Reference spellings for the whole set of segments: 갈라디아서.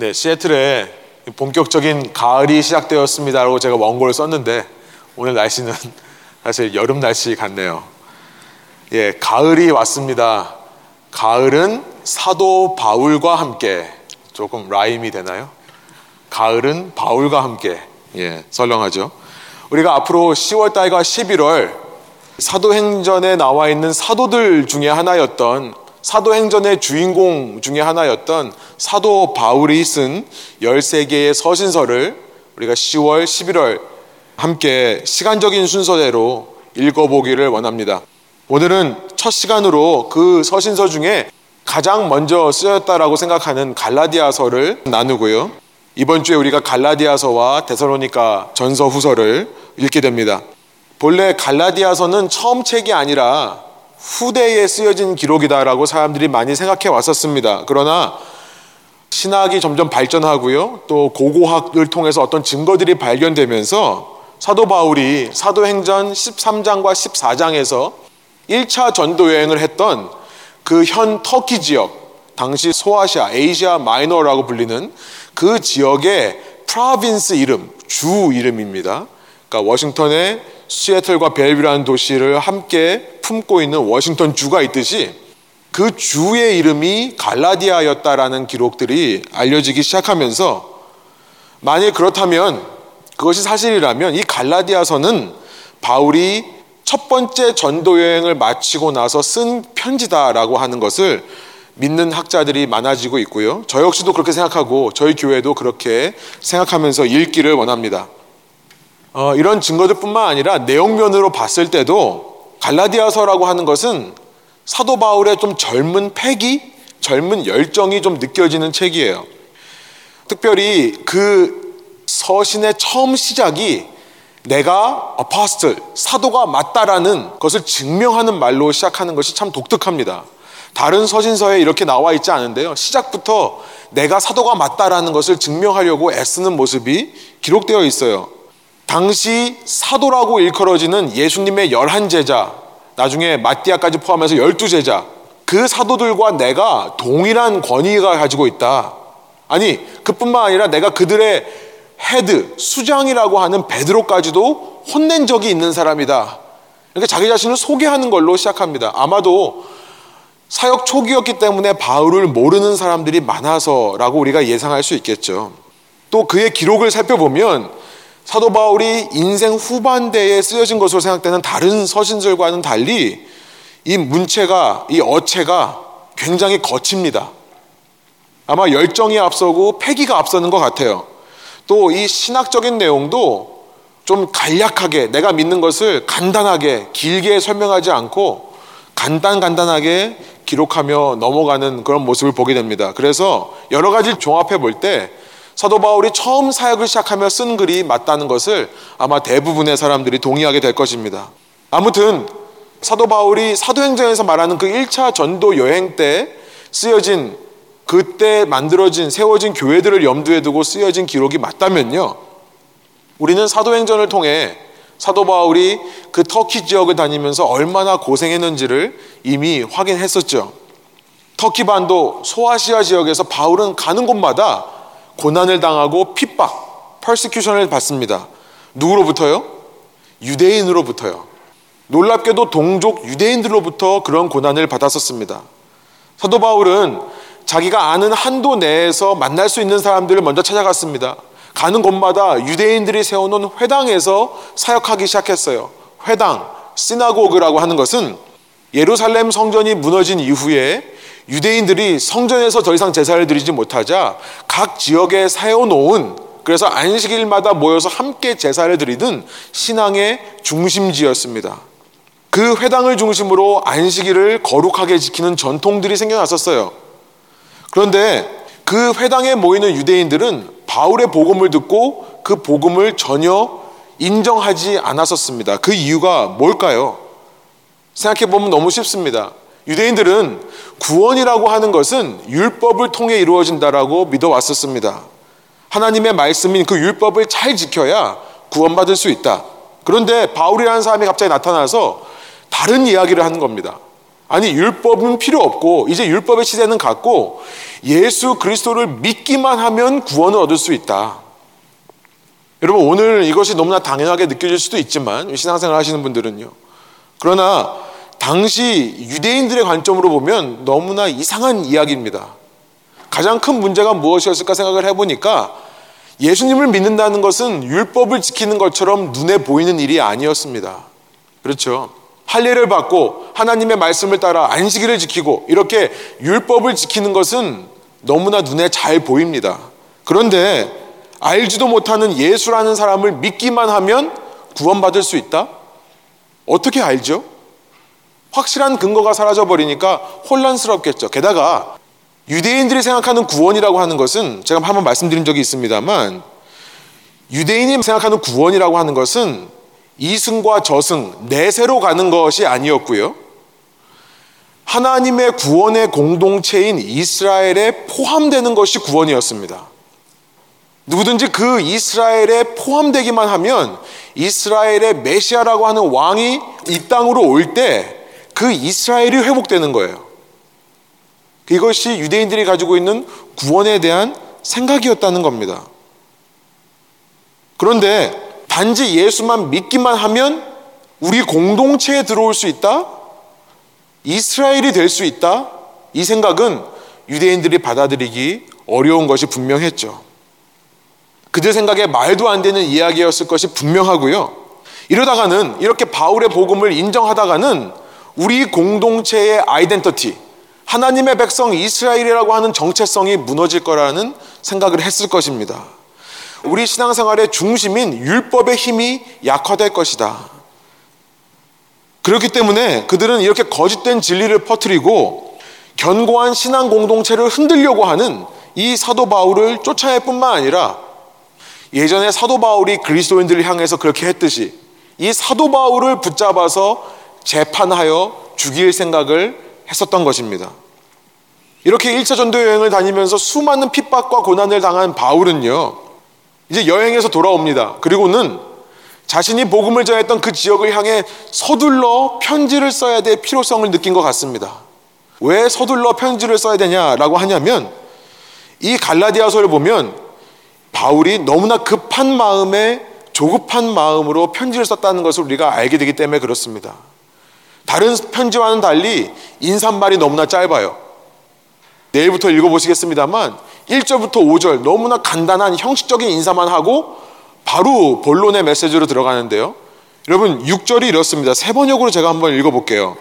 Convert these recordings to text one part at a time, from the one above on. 네, 시애틀에 본격적인 가을이 시작되었습니다라고 제가 원고를 썼는데 오늘 날씨는 사실 여름 날씨 같네요. 예, 가을이 왔습니다. 가을은 사도 바울과 함께, 조금 라임이 되나요? 가을은 바울과 함께, 예, 설명하죠. 우리가 앞으로 10월 달과 11월 사도행전에 나와 있는 사도들 중에 하나였던, 사도행전의 주인공 중에 하나였던 사도 바울이 쓴 13개의 서신서를 우리가 10월, 11월 함께 시간적인 순서대로 읽어보기를 원합니다. 오늘은 첫 시간으로 그 서신서 중에 가장 먼저 쓰였다라고 생각하는 갈라디아서를 나누고요. 이번 주에 우리가 갈라디아서와 데살로니가 전서 후서를 읽게 됩니다. 본래 갈라디아서는 처음 책이 아니라 후대에 쓰여진 기록이다라고 사람들이 많이 생각해 왔었습니다. 그러나 신학이 점점 발전하고요. 또 고고학을 통해서 어떤 증거들이 발견되면서 사도 바울이 사도행전 13장과 14장에서 1차 전도 여행을 했던 그 현 터키 지역, 당시 소아시아, 에이시아 마이너라고 불리는 그 지역의 프로빈스 이름, 주 이름입니다. 그러니까 워싱턴의 시애틀과 벨뷰라는 도시를 함께 품고 있는 워싱턴 주가 있듯이 그 주의 이름이 갈라디아였다라는 기록들이 알려지기 시작하면서, 만일 그렇다면, 그것이 사실이라면 이 갈라디아서는 바울이 첫 번째 전도 여행을 마치고 나서 쓴 편지다라고 하는 것을 믿는 학자들이 많아지고 있고요. 저 역시도 그렇게 생각하고 저희 교회도 그렇게 생각하면서 읽기를 원합니다. 이런 증거들뿐만 아니라 내용면으로 봤을 때도 갈라디아서라고 하는 것은 사도 바울의 좀 젊은 패기, 젊은 열정이 좀 느껴지는 책이에요. 특별히 그 서신의 처음 시작이 내가 아포스톨, 사도가 맞다라는 것을 증명하는 말로 시작하는 것이 참 독특합니다. 다른 서신서에 이렇게 나와 있지 않은데요. 시작부터 내가 사도가 맞다라는 것을 증명하려고 애쓰는 모습이 기록되어 있어요. 당시 사도라고 일컬어지는 예수님의 11제자, 나중에 마띠아까지 포함해서 12제자, 그 사도들과 내가 동일한 권위가 가지고 있다. 아니, 그뿐만 아니라 내가 그들의 헤드, 수장이라고 하는 베드로까지도 혼낸 적이 있는 사람이다. 그러니까 자기 자신을 소개하는 걸로 시작합니다. 아마도 사역 초기였기 때문에 바울을 모르는 사람들이 많아서라고 우리가 예상할 수 있겠죠. 또 그의 기록을 살펴보면 사도 바울이 인생 후반대에 쓰여진 것으로 생각되는 다른 서신들과는 달리 이 문체가, 이 어체가 굉장히 거칩니다. 아마 열정이 앞서고 패기가 앞서는 것 같아요. 또 이 신학적인 내용도 좀 간략하게, 내가 믿는 것을 간단하게, 길게 설명하지 않고 간단하게 기록하며 넘어가는 그런 모습을 보게 됩니다. 그래서 여러 가지 종합해 볼 때 사도 바울이 처음 사역을 시작하며 쓴 글이 맞다는 것을 아마 대부분의 사람들이 동의하게 될 것입니다. 아무튼 사도 바울이 사도행전에서 말하는 그 1차 전도 여행 때 쓰여진, 그때 만들어진, 세워진 교회들을 염두에 두고 쓰여진 기록이 맞다면요, 우리는 사도행전을 통해 사도 바울이 그 터키 지역을 다니면서 얼마나 고생했는지를 이미 확인했었죠. 터키 반도 소아시아 지역에서 바울은 가는 곳마다 고난을 당하고 핍박, 퍼시큐션을 받습니다. 누구로부터요? 유대인으로부터요. 놀랍게도 동족 유대인들로부터 그런 고난을 받았었습니다. 사도 바울은 자기가 아는 한도 내에서 만날 수 있는 사람들을 먼저 찾아갔습니다. 가는 곳마다 유대인들이 세워놓은 회당에서 사역하기 시작했어요. 회당, 시나고그라고 하는 것은 예루살렘 성전이 무너진 이후에 유대인들이 성전에서 더 이상 제사를 드리지 못하자 각 지역에 세워놓은, 그래서 안식일마다 모여서 함께 제사를 드리던 신앙의 중심지였습니다. 그 회당을 중심으로 안식일을 거룩하게 지키는 전통들이 생겨났었어요. 그런데 그 회당에 모이는 유대인들은 바울의 복음을 듣고 그 복음을 전혀 인정하지 않았었습니다. 그 이유가 뭘까요? 생각해보면 너무 쉽습니다. 유대인들은 구원이라고 하는 것은 율법을 통해 이루어진다라고 믿어왔었습니다. 하나님의 말씀인 그 율법을 잘 지켜야 구원받을 수 있다. 그런데 바울이라는 사람이 갑자기 나타나서 다른 이야기를 하는 겁니다. 아니 율법은 필요 없고 이제 율법의 시대는 갔고 예수 그리스도를 믿기만 하면 구원을 얻을 수 있다. 여러분 오늘 이것이 너무나 당연하게 느껴질 수도 있지만 신앙생활 하시는 분들은요. 그러나 당시 유대인들의 관점으로 보면 너무나 이상한 이야기입니다. 가장 큰 문제가 무엇이었을까 생각을 해보니까 예수님을 믿는다는 것은 율법을 지키는 것처럼 눈에 보이는 일이 아니었습니다. 그렇죠? 할례를 받고 하나님의 말씀을 따라 안식일을 지키고 이렇게 율법을 지키는 것은 너무나 눈에 잘 보입니다. 그런데 알지도 못하는 예수라는 사람을 믿기만 하면 구원받을 수 있다? 어떻게 알죠? 확실한 근거가 사라져버리니까 혼란스럽겠죠. 게다가 유대인들이 생각하는 구원이라고 하는 것은 제가 한번 말씀드린 적이 있습니다만 유대인이 생각하는 구원이라고 하는 것은 이승과 저승, 내세로 가는 것이 아니었고요. 하나님의 구원의 공동체인 이스라엘에 포함되는 것이 구원이었습니다. 누구든지 그 이스라엘에 포함되기만 하면 이스라엘의 메시아라고 하는 왕이 이 땅으로 올 때 그 이스라엘이 회복되는 거예요. 이것이 유대인들이 가지고 있는 구원에 대한 생각이었다는 겁니다. 그런데 단지 예수만 믿기만 하면 우리 공동체에 들어올 수 있다? 이스라엘이 될 수 있다? 이 생각은 유대인들이 받아들이기 어려운 것이 분명했죠. 그들 생각에 말도 안 되는 이야기였을 것이 분명하고요. 이러다가는 이렇게 바울의 복음을 인정하다가는 우리 공동체의 아이덴티티, 하나님의 백성 이스라엘이라고 하는 정체성이 무너질 거라는 생각을 했을 것입니다. 우리 신앙생활의 중심인 율법의 힘이 약화될 것이다. 그렇기 때문에 그들은 이렇게 거짓된 진리를 퍼뜨리고 견고한 신앙 공동체를 흔들려고 하는 이 사도 바울을 쫓아낼 뿐만 아니라 예전에 사도 바울이 그리스도인들을 향해서 그렇게 했듯이 이 사도 바울을 붙잡아서 재판하여 죽일 생각을 했었던 것입니다. 이렇게 1차 전도 여행을 다니면서 수많은 핍박과 고난을 당한 바울은요. 이제 여행에서 돌아옵니다. 그리고는 자신이 복음을 전했던 그 지역을 향해 서둘러 편지를 써야 될 필요성을 느낀 것 같습니다. 왜 서둘러 편지를 써야 되냐라고 하냐면 이 갈라디아서를 보면 바울이 너무나 급한 마음에 조급한 마음으로 편지를 썼다는 것을 우리가 알게 되기 때문에 그렇습니다. 다른 편지와는 달리 인사말이 너무나 짧아요. 내일부터 읽어보시겠습니다만 1절부터 5절 너무나 간단한 형식적인 인사만 하고 바로 본론의 메시지로 들어가는데요. 여러분 6절이 이렇습니다. 새 번역으로 제가 한번 읽어볼게요.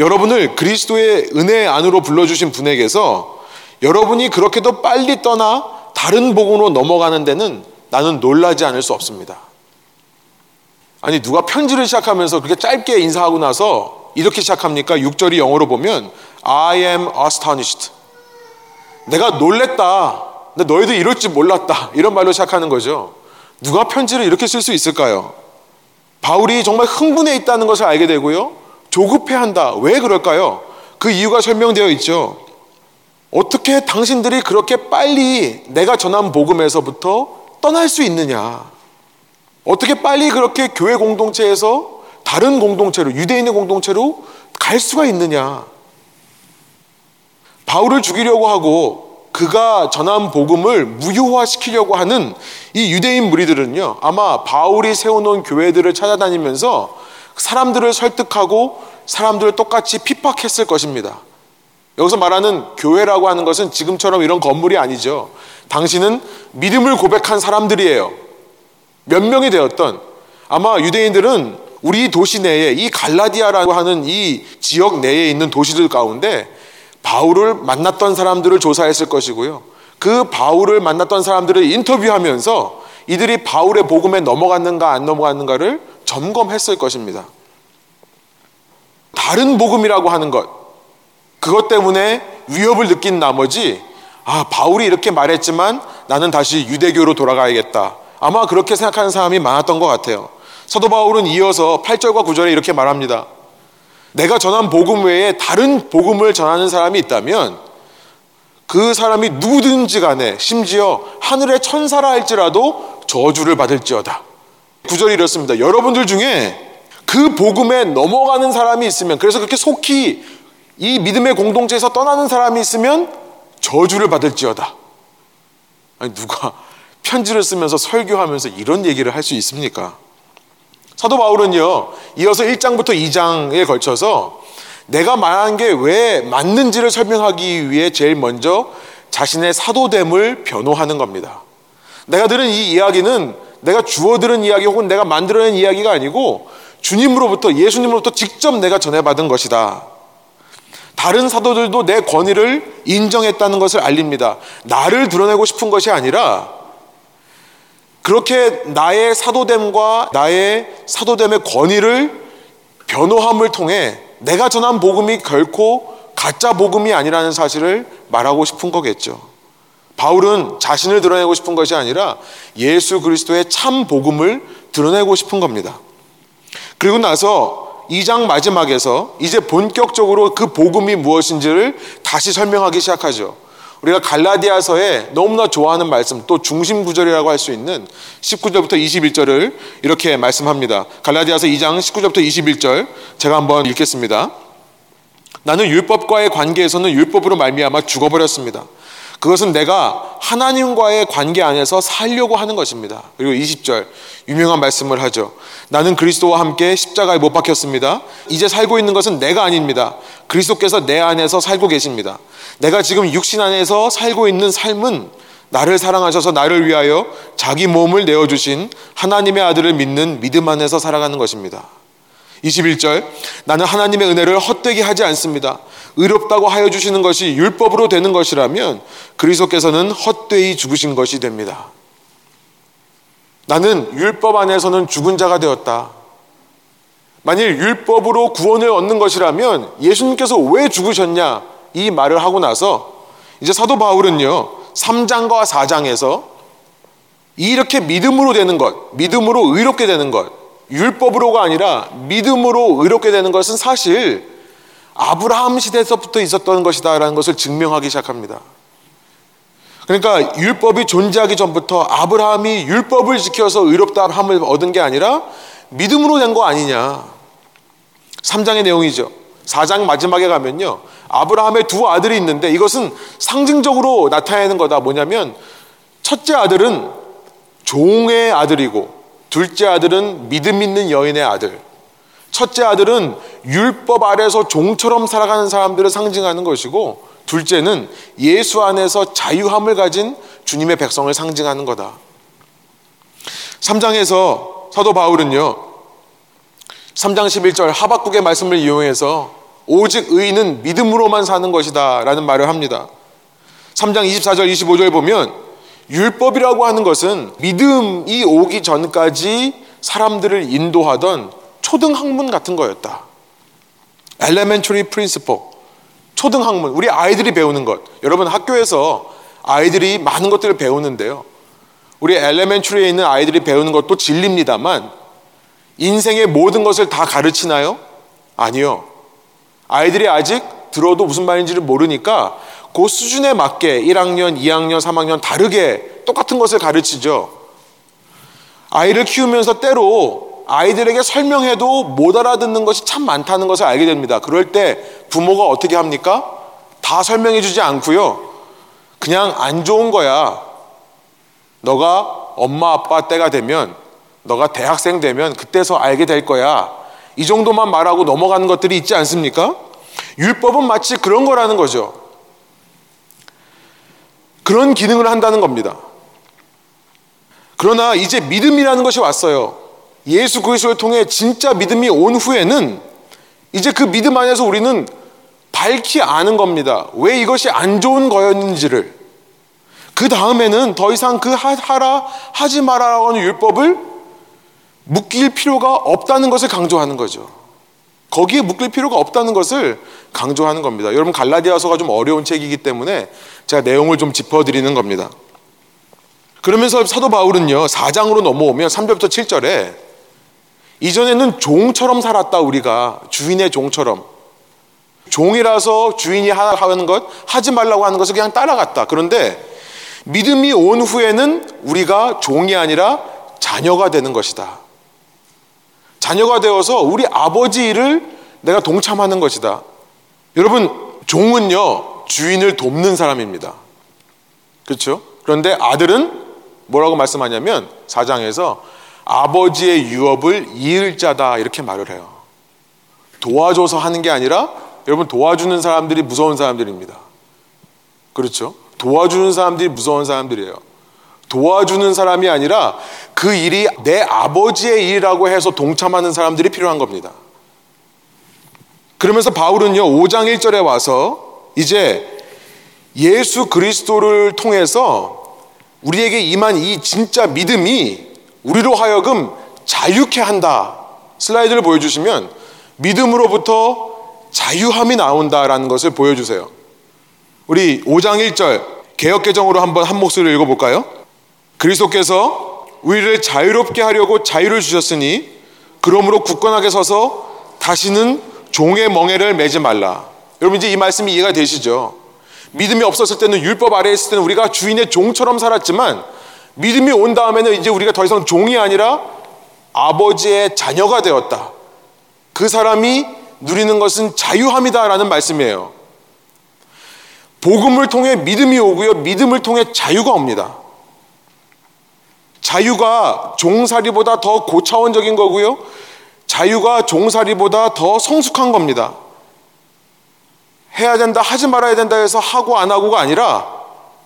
여러분을 그리스도의 은혜 안으로 불러주신 분에게서 여러분이 그렇게도 빨리 떠나 다른 복음으로 넘어가는 데는 나는 놀라지 않을 수 없습니다. 아니 누가 편지를 시작하면서 그렇게 짧게 인사하고 나서 이렇게 시작합니까? 6절이 영어로 보면 I am astonished. 내가 놀랬다. 근데 너희도 이럴 줄 몰랐다. 이런 말로 시작하는 거죠. 누가 편지를 이렇게 쓸 수 있을까요? 바울이 정말 흥분해 있다는 것을 알게 되고요. 조급해한다. 왜 그럴까요? 그 이유가 설명되어 있죠. 어떻게 당신들이 그렇게 빨리 내가 전한 복음에서부터 떠날 수 있느냐? 어떻게 빨리 그렇게 교회 공동체에서 다른 공동체로, 유대인의 공동체로 갈 수가 있느냐? 바울을 죽이려고 하고 그가 전한 복음을 무효화시키려고 하는 이 유대인 무리들은요. 아마 바울이 세워놓은 교회들을 찾아다니면서 사람들을 설득하고 사람들을 똑같이 핍박했을 것입니다. 여기서 말하는 교회라고 하는 것은 지금처럼 이런 건물이 아니죠. 당신은 믿음을 고백한 사람들이에요. 몇 명이 되었던 아마 유대인들은 우리 도시 내에 이 갈라디아라고 하는 이 지역 내에 있는 도시들 가운데 바울을 만났던 사람들을 조사했을 것이고요. 그 바울을 만났던 사람들을 인터뷰하면서 이들이 바울의 복음에 넘어갔는가 안 넘어갔는가를 점검했을 것입니다. 다른 복음이라고 하는 것 그것 때문에 위협을 느낀 나머지 바울이 이렇게 말했지만 나는 다시 유대교로 돌아가야겠다. 아마 그렇게 생각하는 사람이 많았던 것 같아요. 사도 바울은 이어서 8절과 9절에 이렇게 말합니다. 내가 전한 복음 외에 다른 복음을 전하는 사람이 있다면 그 사람이 누구든지 간에 심지어 하늘의 천사라 할지라도 저주를 받을지어다. 9절이 이렇습니다. 여러분들 중에 그 복음에 넘어가는 사람이 있으면, 그래서 그렇게 속히 이 믿음의 공동체에서 떠나는 사람이 있으면 저주를 받을지어다. 아니 누가 편지를 쓰면서 설교하면서 이런 얘기를 할 수 있습니까? 사도 바울은요, 이어서 1장부터 2장에 걸쳐서 내가 말한 게 왜 맞는지를 설명하기 위해 제일 먼저 자신의 사도됨을 변호하는 겁니다. 내가 들은 이 이야기는 내가 주워 들은 이야기 혹은 내가 만들어낸 이야기가 아니고 주님으로부터, 예수님으로부터 직접 내가 전해받은 것이다. 다른 사도들도 내 권위를 인정했다는 것을 알립니다. 나를 드러내고 싶은 것이 아니라 그렇게 나의 사도됨과 나의 사도됨의 권위를 변호함을 통해 내가 전한 복음이 결코 가짜 복음이 아니라는 사실을 말하고 싶은 거겠죠. 바울은 자신을 드러내고 싶은 것이 아니라 예수 그리스도의 참 복음을 드러내고 싶은 겁니다. 그리고 나서 2장 마지막에서 이제 본격적으로 그 복음이 무엇인지를 다시 설명하기 시작하죠. 우리가 갈라디아서에 너무나 좋아하는 말씀, 또 중심 구절이라고 할 수 있는 19절부터 21절을 이렇게 말씀합니다. 갈라디아서 2장 19절부터 21절 제가 한번 읽겠습니다. 나는 율법과의 관계에서는 율법으로 말미암아 죽어버렸습니다. 그것은 내가 하나님과의 관계 안에서 살려고 하는 것입니다. 그리고 20절 유명한 말씀을 하죠. 나는 그리스도와 함께 십자가에 못 박혔습니다. 이제 살고 있는 것은 내가 아닙니다. 그리스도께서 내 안에서 살고 계십니다. 내가 지금 육신 안에서 살고 있는 삶은 나를 사랑하셔서 나를 위하여 자기 몸을 내어주신 하나님의 아들을 믿는 믿음 안에서 살아가는 것입니다. 21절 나는 하나님의 은혜를 헛되게 하지 않습니다. 의롭다고 하여 주시는 것이 율법으로 되는 것이라면 그리스도께서는 헛되이 죽으신 것이 됩니다. 나는 율법 안에서는 죽은 자가 되었다. 만일 율법으로 구원을 얻는 것이라면 예수님께서 왜 죽으셨냐, 이 말을 하고 나서 이제 사도 바울은요 3장과 4장에서 이렇게 믿음으로 되는 것, 믿음으로 의롭게 되는 것, 율법으로가 아니라 믿음으로 의롭게 되는 것은 사실 아브라함 시대에서부터 있었던 것이다 라는 것을 증명하기 시작합니다. 그러니까 율법이 존재하기 전부터 아브라함이 율법을 지켜서 의롭다 함을 얻은 게 아니라 믿음으로 된 거 아니냐. 3장의 내용이죠. 4장 마지막에 가면요 아브라함의 두 아들이 있는데 이것은 상징적으로 나타내는 거다. 뭐냐면 첫째 아들은 종의 아들이고 둘째 아들은 믿음 있는 여인의 아들, 첫째 아들은 율법 아래서 종처럼 살아가는 사람들을 상징하는 것이고 둘째는 예수 안에서 자유함을 가진 주님의 백성을 상징하는 거다. 3장에서 사도 바울은요 3장 11절 하박국의 말씀을 이용해서 오직 의인은 믿음으로만 사는 것이다 라는 말을 합니다. 3장 24절 25절 보면 율법이라고 하는 것은 믿음이 오기 전까지 사람들을 인도하던 초등학문 같은 거였다. Elementary Principle, 초등학문, 우리 아이들이 배우는 것. 여러분 학교에서 아이들이 많은 것들을 배우는데요, 우리 Elementary에 있는 아이들이 배우는 것도 진리입니다만 인생의 모든 것을 다 가르치나요? 아니요. 아이들이 아직 들어도 무슨 말인지를 모르니까 그 수준에 맞게 1학년, 2학년, 3학년 다르게 똑같은 것을 가르치죠. 아이를 키우면서 때로 아이들에게 설명해도 못 알아듣는 것이 참 많다는 것을 알게 됩니다. 그럴 때 부모가 어떻게 합니까? 다 설명해 주지 않고요. 그냥 안 좋은 거야. 너가 엄마 아빠 때가 되면, 너가 대학생 되면 그때서 알게 될 거야. 이 정도만 말하고 넘어가는 것들이 있지 않습니까? 율법은 마치 그런 거라는 거죠. 그런 기능을 한다는 겁니다. 그러나 이제 믿음이라는 것이 왔어요. 예수 그리스도를 통해 진짜 믿음이 온 후에는 이제 그 믿음 안에서 우리는 밝히 아는 겁니다. 왜 이것이 안 좋은 거였는지를. 그 다음에는 더 이상 그 하라 하지 마라라고 하는 율법을 묶일 필요가 없다는 것을 강조하는 거죠. 거기에 묶일 필요가 없다는 것을 강조하는 겁니다. 여러분 갈라디아서가 좀 어려운 책이기 때문에 제가 내용을 좀 짚어드리는 겁니다. 그러면서 사도 바울은요 4장으로 넘어오면 3절부터 7절에 이전에는 종처럼 살았다, 우리가 주인의 종처럼, 종이라서 주인이 하는 것, 하지 말라고 하는 것을 그냥 따라갔다. 그런데 믿음이 온 후에는 우리가 종이 아니라 자녀가 되는 것이다. 자녀가 되어서 우리 아버지 일을 내가 동참하는 것이다. 여러분, 종은요 주인을 돕는 사람입니다. 그렇죠? 그런데 아들은 뭐라고 말씀하냐면 4장에서 아버지의 유업을 이을 자다 이렇게 말을 해요. 도와줘서 하는 게 아니라, 여러분, 도와주는 사람들이 무서운 사람들입니다. 그렇죠? 도와주는 사람들이 무서운 사람들이에요. 도와주는 사람이 아니라 그 일이 내 아버지의 일이라고 해서 동참하는 사람들이 필요한 겁니다. 그러면서 바울은요 5장 1절에 와서 이제 예수 그리스도를 통해서 우리에게 임한 이 진짜 믿음이 우리로 하여금 자유케 한다. 슬라이드를 보여주시면 믿음으로부터 자유함이 나온다라는 것을 보여주세요. 우리 5장 1절 개역개정으로 한번 한 목소리를 읽어볼까요? 그리스도께서 우리를 자유롭게 하려고 자유를 주셨으니 그러므로 굳건하게 서서 다시는 종의 멍에를 매지 말라. 여러분, 이제 이 말씀이 이해가 되시죠? 믿음이 없었을 때는, 율법 아래에 있을 때는 우리가 주인의 종처럼 살았지만, 믿음이 온 다음에는 이제 우리가 더 이상 종이 아니라 아버지의 자녀가 되었다. 그 사람이 누리는 것은 자유함이다라는 말씀이에요. 복음을 통해 믿음이 오고요, 믿음을 통해 자유가 옵니다. 자유가 종살이보다 더 고차원적인 거고요, 자유가 종살이보다 더 성숙한 겁니다. 해야 된다, 하지 말아야 된다 해서 하고 안 하고가 아니라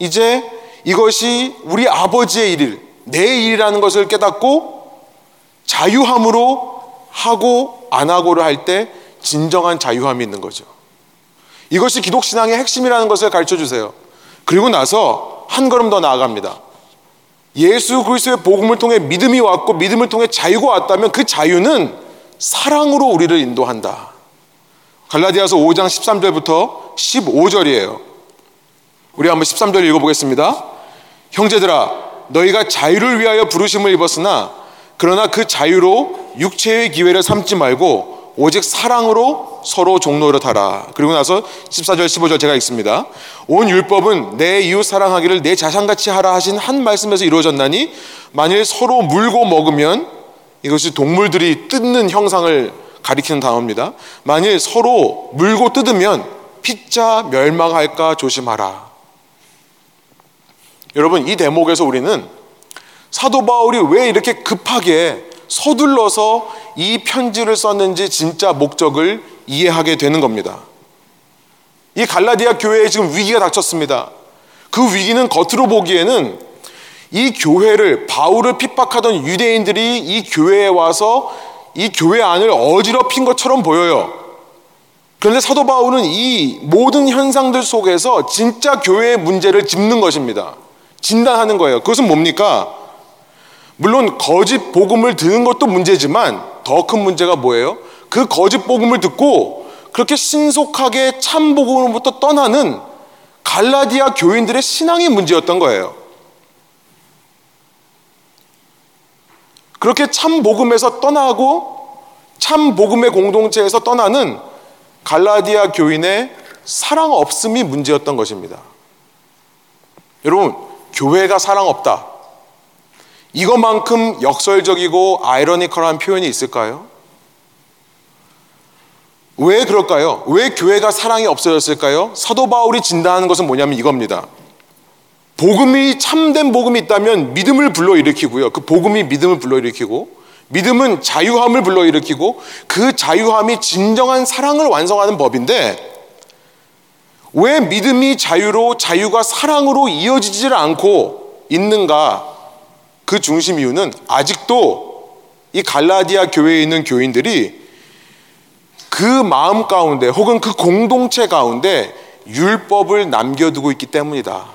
이제 이것이 우리 아버지의 일, 내 일이라는 것을 깨닫고 자유함으로 하고 안 하고를 할 때 진정한 자유함이 있는 거죠. 이것이 기독신앙의 핵심이라는 것을 가르쳐주세요. 그리고 나서 한 걸음 더 나아갑니다. 예수 그리스도의 복음을 통해 믿음이 왔고 믿음을 통해 자유가 왔다면 그 자유는 사랑으로 우리를 인도한다. 갈라디아서 5장 13절부터 15절이에요. 우리 한번 13절을 읽어보겠습니다. 형제들아, 너희가 자유를 위하여 부르심을 입었으나 그러나 그 자유로 육체의 기회를 삼지 말고 오직 사랑으로 서로 종노릇하라. 그리고 나서 14절 15절 제가 읽습니다. 온 율법은 내 이웃 사랑하기를 내 자신같이 하라 하신 한 말씀에서 이루어졌나니 만일 서로 물고 먹으면, 이것이 동물들이 뜯는 형상을 가리키는 단어입니다. 만일 서로 물고 뜯으면 피차 멸망할까 조심하라. 여러분, 이 대목에서 우리는 사도 바울이 왜 이렇게 급하게 서둘러서 이 편지를 썼는지 진짜 목적을 이해하게 되는 겁니다. 이 갈라디아 교회에 지금 위기가 닥쳤습니다. 그 위기는 겉으로 보기에는 이 교회를, 바울을 핍박하던 유대인들이 이 교회에 와서 이 교회 안을 어지럽힌 것처럼 보여요. 그런데 사도 바울은 이 모든 현상들 속에서 진짜 교회의 문제를 짚는 것입니다. 진단하는 거예요. 그것은 뭡니까? 물론 거짓 복음을 듣는 것도 문제지만 더 큰 문제가 뭐예요? 그 거짓 복음을 듣고 그렇게 신속하게 참 복음으로부터 떠나는 갈라디아 교인들의 신앙이 문제였던 거예요. 그렇게 참 복음에서 떠나고 참 복음의 공동체에서 떠나는 갈라디아 교인의 사랑 없음이 문제였던 것입니다. 여러분, 교회가 사랑 없다, 이것만큼 역설적이고 아이러니컬한 표현이 있을까요? 왜 그럴까요? 왜 교회가 사랑이 없어졌을까요? 사도 바울이 진단하는 것은 뭐냐면 이겁니다. 복음이, 참된 복음이 있다면 믿음을 불러일으키고요, 그 복음이 믿음을 불러일으키고 믿음은 자유함을 불러일으키고 그 자유함이 진정한 사랑을 완성하는 법인데, 왜 믿음이 자유로, 자유가 사랑으로 이어지질 않고 있는가? 그 중심 이유는 아직도 이 갈라디아 교회에 있는 교인들이 그 마음 가운데 혹은 그 공동체 가운데 율법을 남겨두고 있기 때문이다.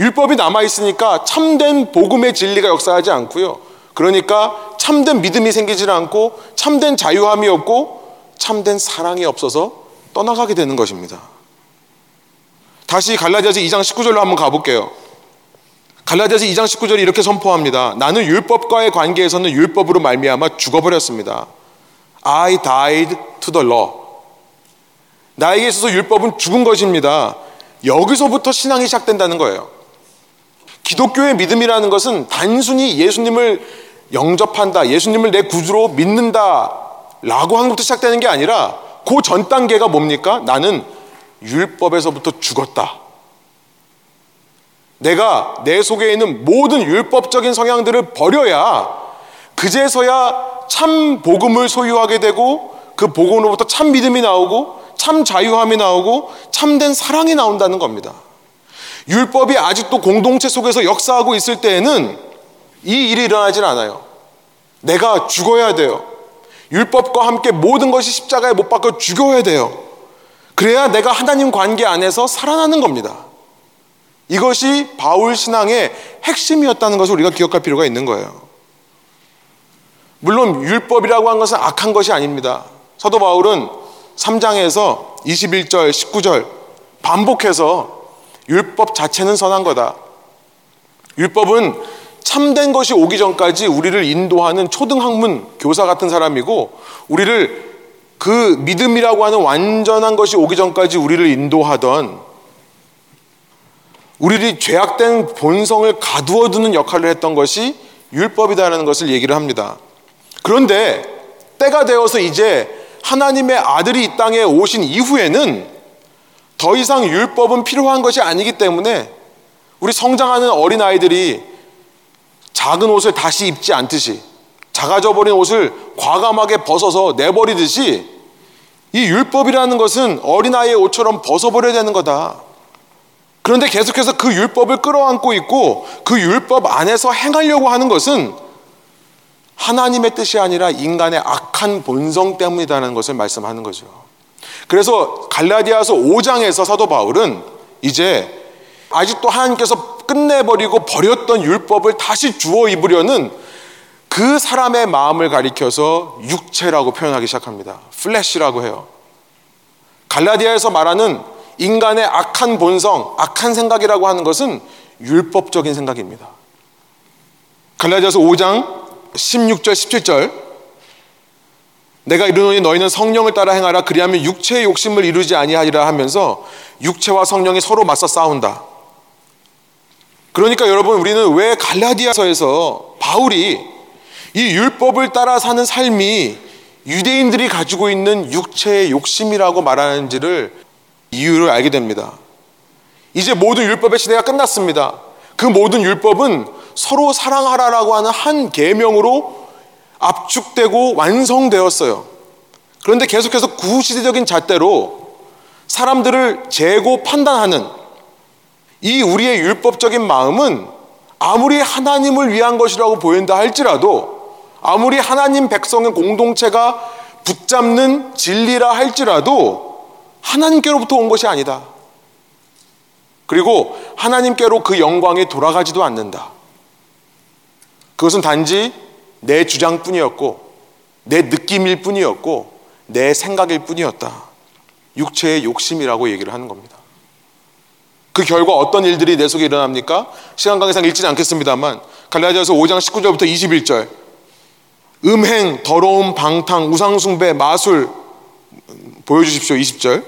율법이 남아있으니까 참된 복음의 진리가 역사하지 않고요, 그러니까 참된 믿음이 생기질 않고 참된 자유함이 없고 참된 사랑이 없어서 떠나가게 되는 것입니다. 다시 갈라디아서 2장 19절로 한번 가볼게요. 갈라디아서 2장 19절이 이렇게 선포합니다. 나는 율법과의 관계에서는 율법으로 말미암아 죽어버렸습니다. I died to the law. 나에게 있어서 율법은 죽은 것입니다. 여기서부터 신앙이 시작된다는 거예요. 기독교의 믿음이라는 것은 단순히 예수님을 영접한다, 예수님을 내 구주로 믿는다라고 한 것부터 시작되는 게 아니라 그 전 단계가 뭡니까? 나는 율법에서부터 죽었다. 내가 내 속에 있는 모든 율법적인 성향들을 버려야 그제서야 참 복음을 소유하게 되고 그 복음으로부터 참 믿음이 나오고 참 자유함이 나오고 참된 사랑이 나온다는 겁니다. 율법이 아직도 공동체 속에서 역사하고 있을 때에는 이 일이 일어나질 않아요. 내가 죽어야 돼요. 율법과 함께 모든 것이 십자가에 못 박혀 죽여야 돼요. 그래야 내가 하나님 관계 안에서 살아나는 겁니다. 이것이 바울 신앙의 핵심이었다는 것을 우리가 기억할 필요가 있는 거예요. 물론 율법이라고 한 것은 악한 것이 아닙니다. 사도 바울은 3장에서 21절, 19절 반복해서 율법 자체는 선한 거다. 율법은 참된 것이 오기 전까지 우리를 인도하는 초등학문 교사 같은 사람이고 우리를 그 믿음이라고 하는 완전한 것이 오기 전까지 우리를 인도하던 우리를 죄악된 본성을 가두어 두는 역할을 했던 것이 율법이다라는 것을 얘기를 합니다. 그런데 때가 되어서 이제 하나님의 아들이 이 땅에 오신 이후에는 더 이상 율법은 필요한 것이 아니기 때문에 우리 성장하는 어린아이들이 작은 옷을 다시 입지 않듯이 작아져버린 옷을 과감하게 벗어서 내버리듯이 이 율법이라는 것은 어린아이의 옷처럼 벗어버려야 되는 거다. 그런데 계속해서 그 율법을 끌어안고 있고 그 율법 안에서 행하려고 하는 것은 하나님의 뜻이 아니라 인간의 악한 본성 때문이라는 것을 말씀하는 거죠. 그래서 갈라디아서 5장에서 사도 바울은 이제 아직도 하나님께서 끝내버리고 버렸던 율법을 다시 주워 입으려는 그 사람의 마음을 가리켜서 육체라고 표현하기 시작합니다. 플래시라고 해요. 갈라디아에서 말하는 인간의 악한 본성, 악한 생각이라고 하는 것은 율법적인 생각입니다. 갈라디아서 5장 16절 17절 내가 이르노니 너희는 성령을 따라 행하라 그리하면 육체의 욕심을 이루지 아니하리라 하면서 육체와 성령이 서로 맞서 싸운다. 그러니까 여러분 우리는 왜 갈라디아서에서 바울이 이 율법을 따라 사는 삶이 유대인들이 가지고 있는 육체의 욕심이라고 말하는지를 이유를 알게 됩니다. 이제 모든 율법의 시대가 끝났습니다. 그 모든 율법은 서로 사랑하라라고 하는 한 계명으로 압축되고 완성되었어요. 그런데 계속해서 구시대적인 잣대로 사람들을 재고 판단하는 이 우리의 율법적인 마음은 아무리 하나님을 위한 것이라고 보인다 할지라도 아무리 하나님 백성의 공동체가 붙잡는 진리라 할지라도 하나님께로부터 온 것이 아니다. 그리고 하나님께로 그 영광이 돌아가지도 않는다. 그것은 단지 내 주장뿐이었고 내 느낌일 뿐이었고 내 생각일 뿐이었다. 육체의 욕심이라고 얘기를 하는 겁니다. 그 결과 어떤 일들이 내 속에 일어납니까? 시간 관계상 읽지는 않겠습니다만 갈라디아서 5장 19절부터 21절 음행, 더러움, 방탕, 우상숭배, 마술 보여주십시오. 20절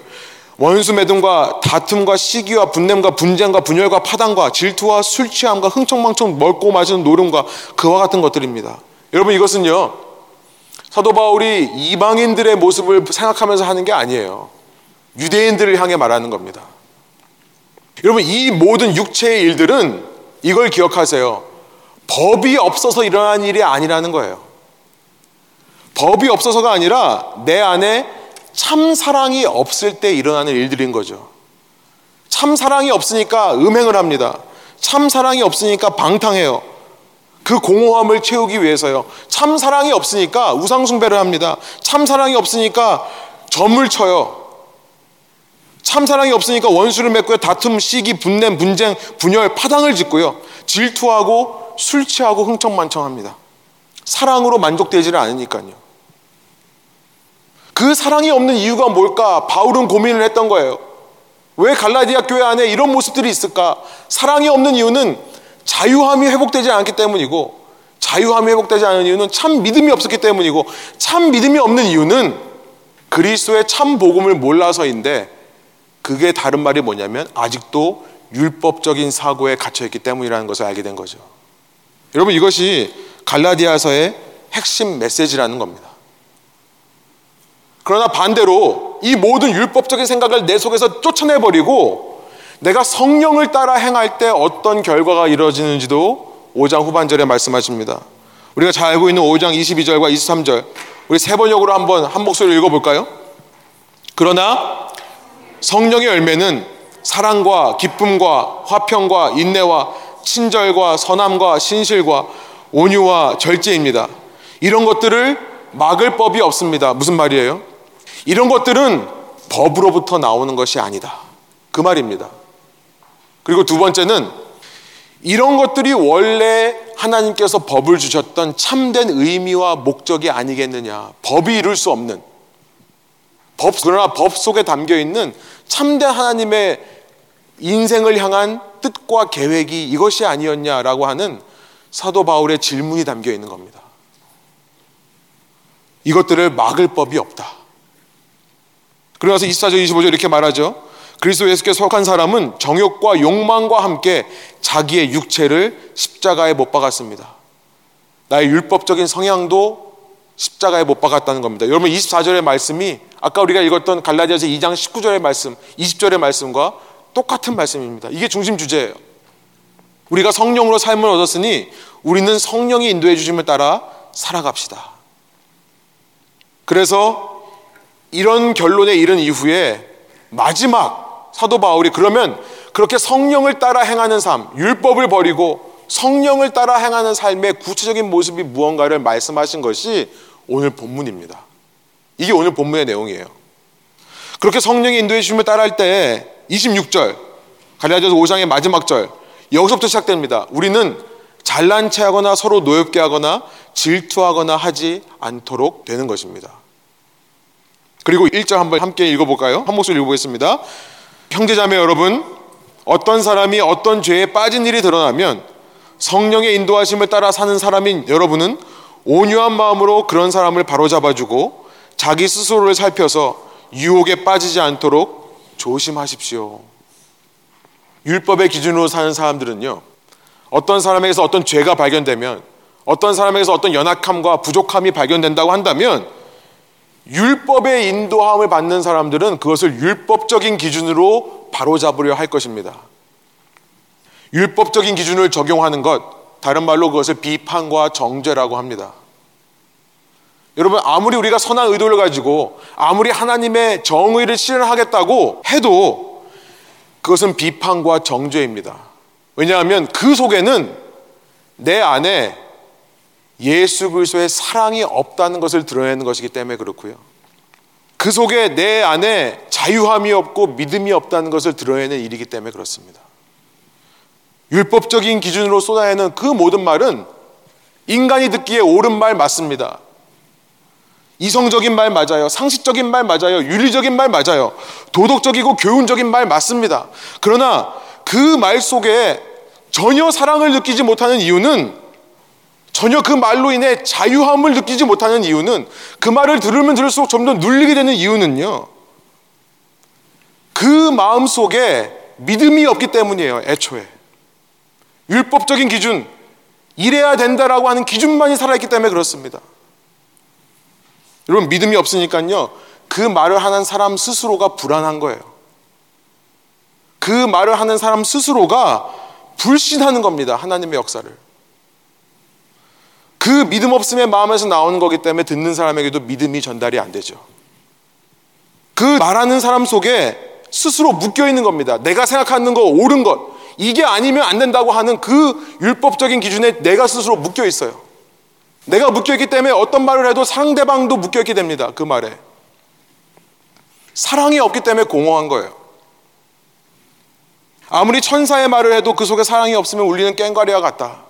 원수 매듬과 다툼과 시기와 분냄과 분쟁과 분열과 파당과 질투와 술 취함과 흥청망청 먹고 마시는 노름과 그와 같은 것들입니다. 여러분 이것은요 사도 바울이 이방인들의 모습을 생각하면서 하는 게 아니에요. 유대인들을 향해 말하는 겁니다. 여러분 이 모든 육체의 일들은 이걸 기억하세요. 법이 없어서 일어난 일이 아니라는 거예요. 법이 없어서가 아니라 내 안에 참 사랑이 없을 때 일어나는 일들인 거죠. 참 사랑이 없으니까 음행을 합니다. 참 사랑이 없으니까 방탕해요. 그 공허함을 채우기 위해서요. 참 사랑이 없으니까 우상숭배를 합니다. 참 사랑이 없으니까 점을 쳐요. 참 사랑이 없으니까 원수를 맺고요. 다툼, 시기, 분냄, 분쟁, 분열, 파당을 짓고요. 질투하고 술 취하고 흥청만청합니다. 사랑으로 만족되지를 않으니까요. 그 사랑이 없는 이유가 뭘까? 바울은 고민을 했던 거예요. 왜 갈라디아 교회 안에 이런 모습들이 있을까? 사랑이 없는 이유는 자유함이 회복되지 않기 때문이고 자유함이 회복되지 않은 이유는 참 믿음이 없었기 때문이고 참 믿음이 없는 이유는 그리스도의 참 복음을 몰라서인데 그게 다른 말이 뭐냐면 아직도 율법적인 사고에 갇혀있기 때문이라는 것을 알게 된 거죠. 여러분 이것이 갈라디아서의 핵심 메시지라는 겁니다. 그러나 반대로 이 모든 율법적인 생각을 내 속에서 쫓아내버리고 내가 성령을 따라 행할 때 어떤 결과가 이루어지는지도 5장 후반절에 말씀하십니다. 우리가 잘 알고 있는 5장 22절과 23절, 우리 세 번역으로 한 목소리로 읽어볼까요? 그러나 성령의 열매는 사랑과 기쁨과 화평과 인내와 친절과 선함과 신실과 온유와 절제입니다. 이런 것들을 막을 법이 없습니다. 무슨 말이에요? 이런 것들은 법으로부터 나오는 것이 아니다. 그 말입니다. 그리고 두 번째는 이런 것들이 원래 하나님께서 법을 주셨던 참된 의미와 목적이 아니겠느냐. 법이 이룰 수 없는 그러나 법 속에 담겨있는 참된 하나님의 인생을 향한 뜻과 계획이 이것이 아니었냐라고 하는 사도 바울의 질문이 담겨있는 겁니다. 이것들을 막을 법이 없다. 그러면서 24절 25절 이렇게 말하죠. 그리스도 예수께 속한 사람은 정욕과 욕망과 함께 자기의 육체를 십자가에 못 박았습니다. 나의 율법적인 성향도 십자가에 못 박았다는 겁니다. 여러분 24절의 말씀이 아까 우리가 읽었던 갈라디아서 2장 19절의 말씀, 20절의 말씀과 똑같은 말씀입니다. 이게 중심 주제예요. 우리가 성령으로 삶을 얻었으니 우리는 성령이 인도해 주심을 따라 살아갑시다. 그래서 이런 결론에 이른 이후에 마지막 사도 바울이 그러면 그렇게 성령을 따라 행하는 삶, 율법을 버리고 성령을 따라 행하는 삶의 구체적인 모습이 무언가를 말씀하신 것이 오늘 본문입니다. 이게 오늘 본문의 내용이에요. 그렇게 성령의 인도해 주심을 따라 할 때 26절, 갈라디아서 5장의 마지막 절, 여기서부터 시작됩니다. 우리는 잘난 체 하거나 서로 노엽게 하거나 질투하거나 하지 않도록 되는 것입니다. 그리고 1절 한번 함께 읽어볼까요? 한 목소리 읽어보겠습니다. 형제자매 여러분, 어떤 사람이 어떤 죄에 빠진 일이 드러나면 성령의 인도하심을 따라 사는 사람인 여러분은 온유한 마음으로 그런 사람을 바로잡아주고 자기 스스로를 살펴서 유혹에 빠지지 않도록 조심하십시오. 율법의 기준으로 사는 사람들은요, 어떤 사람에게서 어떤 죄가 발견되면, 어떤 사람에게서 어떤 연약함과 부족함이 발견된다고 한다면 율법의 인도함을 받는 사람들은 그것을 율법적인 기준으로 바로잡으려 할 것입니다. 율법적인 기준을 적용하는 것, 다른 말로 그것을 비판과 정죄라고 합니다. 여러분, 아무리 우리가 선한 의도를 가지고 아무리 하나님의 정의를 실현하겠다고 해도 그것은 비판과 정죄입니다. 왜냐하면 그 속에는 내 안에 예수 그리스도의 사랑이 없다는 것을 드러내는 것이기 때문에 그렇고요. 그 속에 내 안에 자유함이 없고 믿음이 없다는 것을 드러내는 일이기 때문에 그렇습니다. 율법적인 기준으로 쏟아내는 그 모든 말은 인간이 듣기에 옳은 말 맞습니다. 이성적인 말 맞아요. 상식적인 말 맞아요. 윤리적인 말 맞아요. 도덕적이고 교훈적인 말 맞습니다. 그러나 그 말 속에 전혀 사랑을 느끼지 못하는 이유는, 전혀 그 말로 인해 자유함을 느끼지 못하는 이유는, 그 말을 들으면 들을수록 점점 눌리게 되는 이유는요, 그 마음 속에 믿음이 없기 때문이에요. 애초에 율법적인 기준, 이래야 된다라고 하는 기준만이 살아있기 때문에 그렇습니다. 여러분, 믿음이 없으니까요 그 말을 하는 사람 스스로가 불안한 거예요. 그 말을 하는 사람 스스로가 불신하는 겁니다. 하나님의 역사를. 그 믿음 없음의 마음에서 나오는 거기 때문에 듣는 사람에게도 믿음이 전달이 안 되죠. 그 말하는 사람 속에 스스로 묶여있는 겁니다. 내가 생각하는 거 옳은 것, 이게 아니면 안 된다고 하는 그 율법적인 기준에 내가 스스로 묶여 있어요. 내가 묶여 있기 때문에 어떤 말을 해도 상대방도 묶여 있게 됩니다. 그 말에 사랑이 없기 때문에 공허한 거예요. 아무리 천사의 말을 해도 그 속에 사랑이 없으면 울리는 꽹과리와 같다.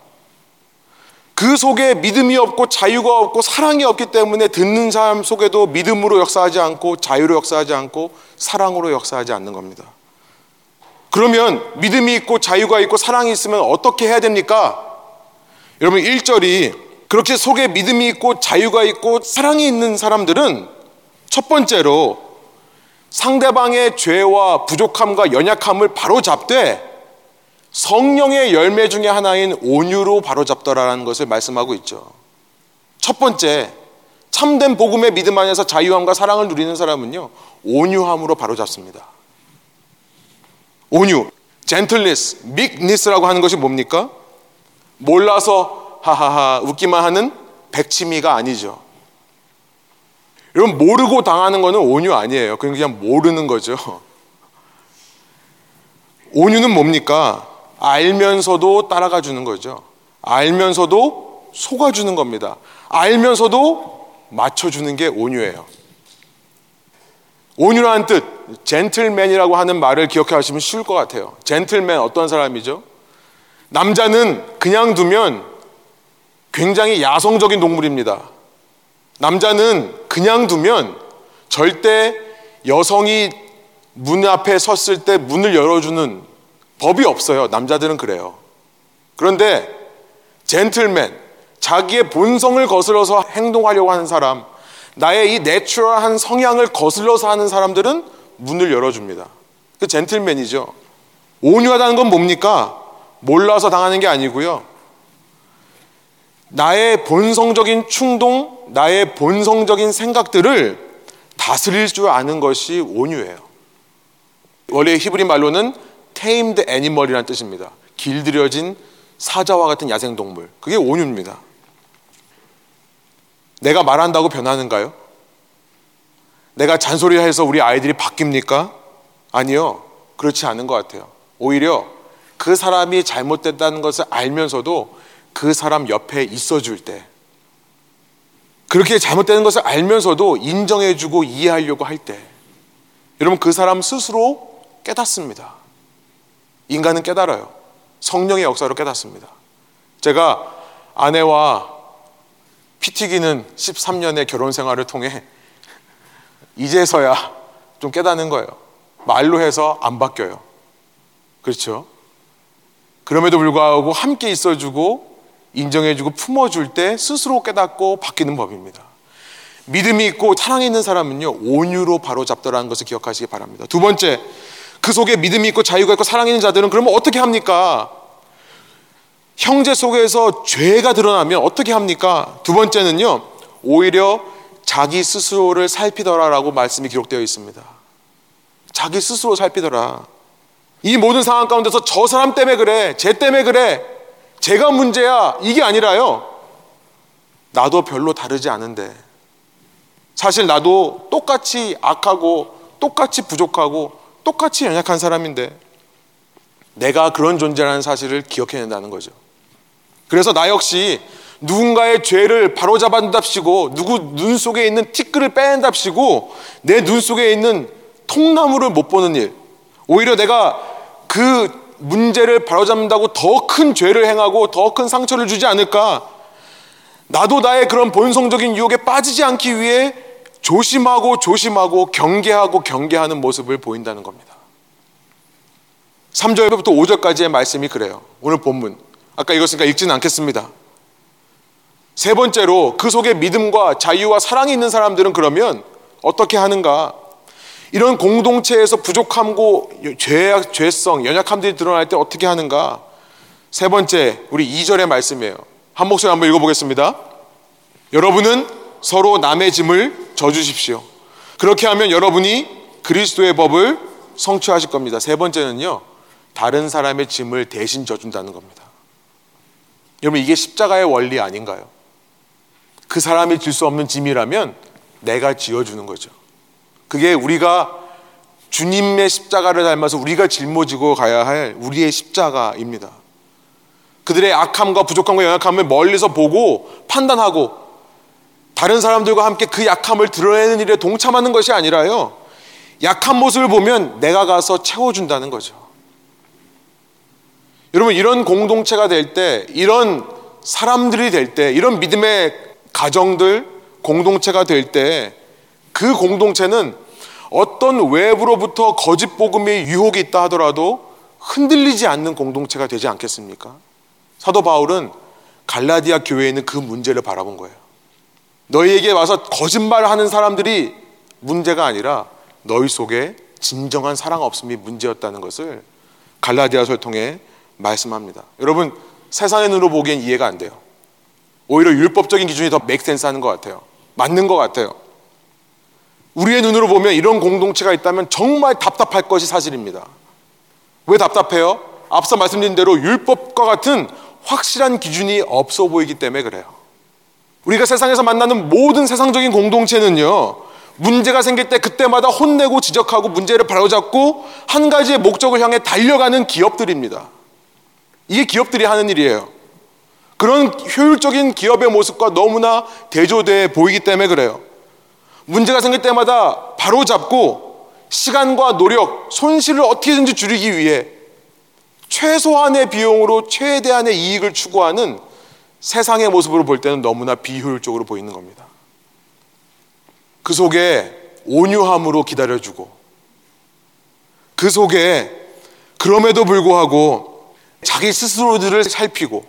그 속에 믿음이 없고 자유가 없고 사랑이 없기 때문에 듣는 사람 속에도 믿음으로 역사하지 않고 자유로 역사하지 않고 사랑으로 역사하지 않는 겁니다. 그러면 믿음이 있고 자유가 있고 사랑이 있으면 어떻게 해야 됩니까? 여러분, 1절이 그렇게 속에 믿음이 있고 자유가 있고 사랑이 있는 사람들은 첫 번째로 상대방의 죄와 부족함과 연약함을 바로잡되 성령의 열매 중에 하나인 온유로 바로잡더라는 것을 말씀하고 있죠. 첫 번째, 참된 복음의 믿음 안에서 자유함과 사랑을 누리는 사람은요, 온유함으로 바로잡습니다. 온유, 젠틀니스, 믹니스라고 하는 것이 뭡니까? 몰라서 하하하 웃기만 하는 백치미가 아니죠. 여러분, 모르고 당하는 거는 온유 아니에요. 그냥 모르는 거죠. 온유는 뭡니까? 알면서도 따라가 주는 거죠. 알면서도 속아주는 겁니다. 알면서도 맞춰주는 게 온유예요. 온유라는 뜻, 젠틀맨이라고 하는 말을 기억해 하시면 쉬울 것 같아요. 젠틀맨, 어떤 사람이죠? 남자는 그냥 두면 굉장히 야성적인 동물입니다. 남자는 그냥 두면 절대 여성이 문 앞에 섰을 때 문을 열어주는 법이 없어요. 남자들은 그래요. 그런데 젠틀맨, 자기의 본성을 거슬러서 행동하려고 하는 사람, 나의 이 내추럴한 성향을 거슬러서 하는 사람들은 문을 열어줍니다. 그 젠틀맨이죠. 온유하다는 건 뭡니까? 몰라서 당하는 게 아니고요, 나의 본성적인 충동, 나의 본성적인 생각들을 다스릴 줄 아는 것이 온유예요. 원래 히브리 말로는 tamed animal이라는 뜻입니다. 길들여진 사자와 같은 야생동물, 그게 온유입니다. 내가 말한다고 변하는가요? 내가 잔소리해서 우리 아이들이 바뀝니까? 아니요, 그렇지 않은 것 같아요. 오히려 그 사람이 잘못됐다는 것을 알면서도 그 사람 옆에 있어줄 때, 그렇게 잘못되는 것을 알면서도 인정해주고 이해하려고 할 때, 여러분, 그 사람 스스로 깨닫습니다. 인간은 깨달아요. 성령의 역사로 깨닫습니다. 제가 아내와 피 튀기는 13년의 결혼 생활을 통해 이제서야 좀 깨닫는 거예요. 말로 해서 안 바뀌어요. 그렇죠? 그럼에도 불구하고 함께 있어주고 인정해주고 품어줄 때 스스로 깨닫고 바뀌는 법입니다. 믿음이 있고 사랑이 있는 사람은요, 온유로 바로잡더라는 것을 기억하시기 바랍니다. 두 번째, 그 속에 믿음이 있고 자유가 있고 사랑이 있는 자들은 그러면 어떻게 합니까? 형제 속에서 죄가 드러나면 어떻게 합니까? 두 번째는요, 오히려 자기 스스로를 살피더라라고 말씀이 기록되어 있습니다. 자기 스스로 살피더라. 이 모든 상황 가운데서 저 사람 때문에 그래, 쟤 때문에 그래, 쟤가 문제야, 이게 아니라요, 나도 별로 다르지 않은데, 사실 나도 똑같이 악하고 똑같이 부족하고 똑같이 연약한 사람인데 내가 그런 존재라는 사실을 기억해낸다는 거죠. 그래서 나 역시 누군가의 죄를 바로잡아낸답시고, 누구 눈 속에 있는 티끌을 빼낸답시고, 내 눈 속에 있는 통나무를 못 보는 일, 오히려 내가 그 문제를 바로잡는다고 더 큰 죄를 행하고 더 큰 상처를 주지 않을까, 나도 나의 그런 본성적인 유혹에 빠지지 않기 위해 조심하고 조심하고 경계하고 경계하는 모습을 보인다는 겁니다. 3절부터 5절까지의 말씀이 그래요. 오늘 본문 아까 읽었으니까 읽지는 않겠습니다. 세 번째로, 그 속에 믿음과 자유와 사랑이 있는 사람들은 그러면 어떻게 하는가? 이런 공동체에서 부족함과 죄성, 연약함들이 드러날 때 어떻게 하는가? 세 번째, 우리 2절의 말씀이에요. 한 목소리 한번 읽어보겠습니다. 여러분은 서로 남의 짐을 져주십시오. 그렇게 하면 여러분이 그리스도의 법을 성취하실 겁니다. 세 번째는요, 다른 사람의 짐을 대신 져준다는 겁니다. 여러분, 이게 십자가의 원리 아닌가요? 그 사람이 질 수 없는 짐이라면 내가 지어주는 거죠. 그게 우리가 주님의 십자가를 닮아서 우리가 짊어지고 가야 할 우리의 십자가입니다. 그들의 악함과 부족함과 연약함을 멀리서 보고 판단하고 다른 사람들과 함께 그 약함을 드러내는 일에 동참하는 것이 아니라요, 약한 모습을 보면 내가 가서 채워준다는 거죠. 여러분, 이런 공동체가 될 때, 이런 사람들이 될 때, 이런 믿음의 가정들, 공동체가 될 때, 그 공동체는 어떤 외부로부터 거짓 복음의 유혹이 있다 하더라도 흔들리지 않는 공동체가 되지 않겠습니까? 사도 바울은 갈라디아 교회에 있는 그 문제를 바라본 거예요. 너희에게 와서 거짓말하는 사람들이 문제가 아니라 너희 속에 진정한 사랑 없음이 문제였다는 것을 갈라디아서를 통해 말씀합니다. 여러분, 세상의 눈으로 보기엔 이해가 안 돼요. 오히려 율법적인 기준이 더 맥센스하는 것 같아요. 맞는 것 같아요. 우리의 눈으로 보면 이런 공동체가 있다면 정말 답답할 것이 사실입니다. 왜 답답해요? 앞서 말씀드린 대로 율법과 같은 확실한 기준이 없어 보이기 때문에 그래요. 우리가 세상에서 만나는 모든 세상적인 공동체는요, 문제가 생길 때 그때마다 혼내고 지적하고 문제를 바로잡고 한 가지의 목적을 향해 달려가는 기업들입니다. 이게 기업들이 하는 일이에요. 그런 효율적인 기업의 모습과 너무나 대조돼 보이기 때문에 그래요. 문제가 생길 때마다 바로잡고 시간과 노력, 손실을 어떻게든지 줄이기 위해 최소한의 비용으로 최대한의 이익을 추구하는 세상의 모습으로 볼 때는 너무나 비효율적으로 보이는 겁니다. 그 속에 온유함으로 기다려주고, 그 속에 그럼에도 불구하고 자기 스스로들을 살피고,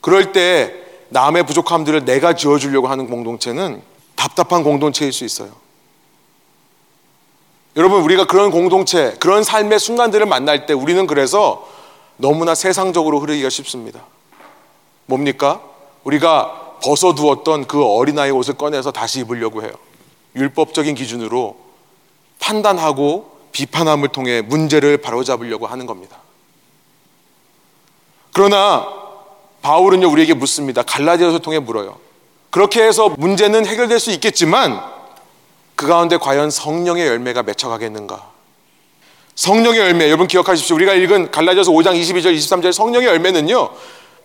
그럴 때 남의 부족함들을 내가 지어주려고 하는 공동체는 답답한 공동체일 수 있어요. 여러분, 우리가 그런 공동체, 그런 삶의 순간들을 만날 때 우리는 그래서 너무나 세상적으로 흐르기가 쉽습니다. 뭡니까? 우리가 벗어두었던 그 어린아이 옷을 꺼내서 다시 입으려고 해요. 율법적인 기준으로 판단하고 비판함을 통해 문제를 바로잡으려고 하는 겁니다. 그러나 바울은요, 우리에게 묻습니다. 갈라디아서를 통해 물어요. 그렇게 해서 문제는 해결될 수 있겠지만 그 가운데 과연 성령의 열매가 맺혀가겠는가? 성령의 열매, 여러분 기억하십시오. 우리가 읽은 갈라디아서 5장 22절, 23절 성령의 열매는요,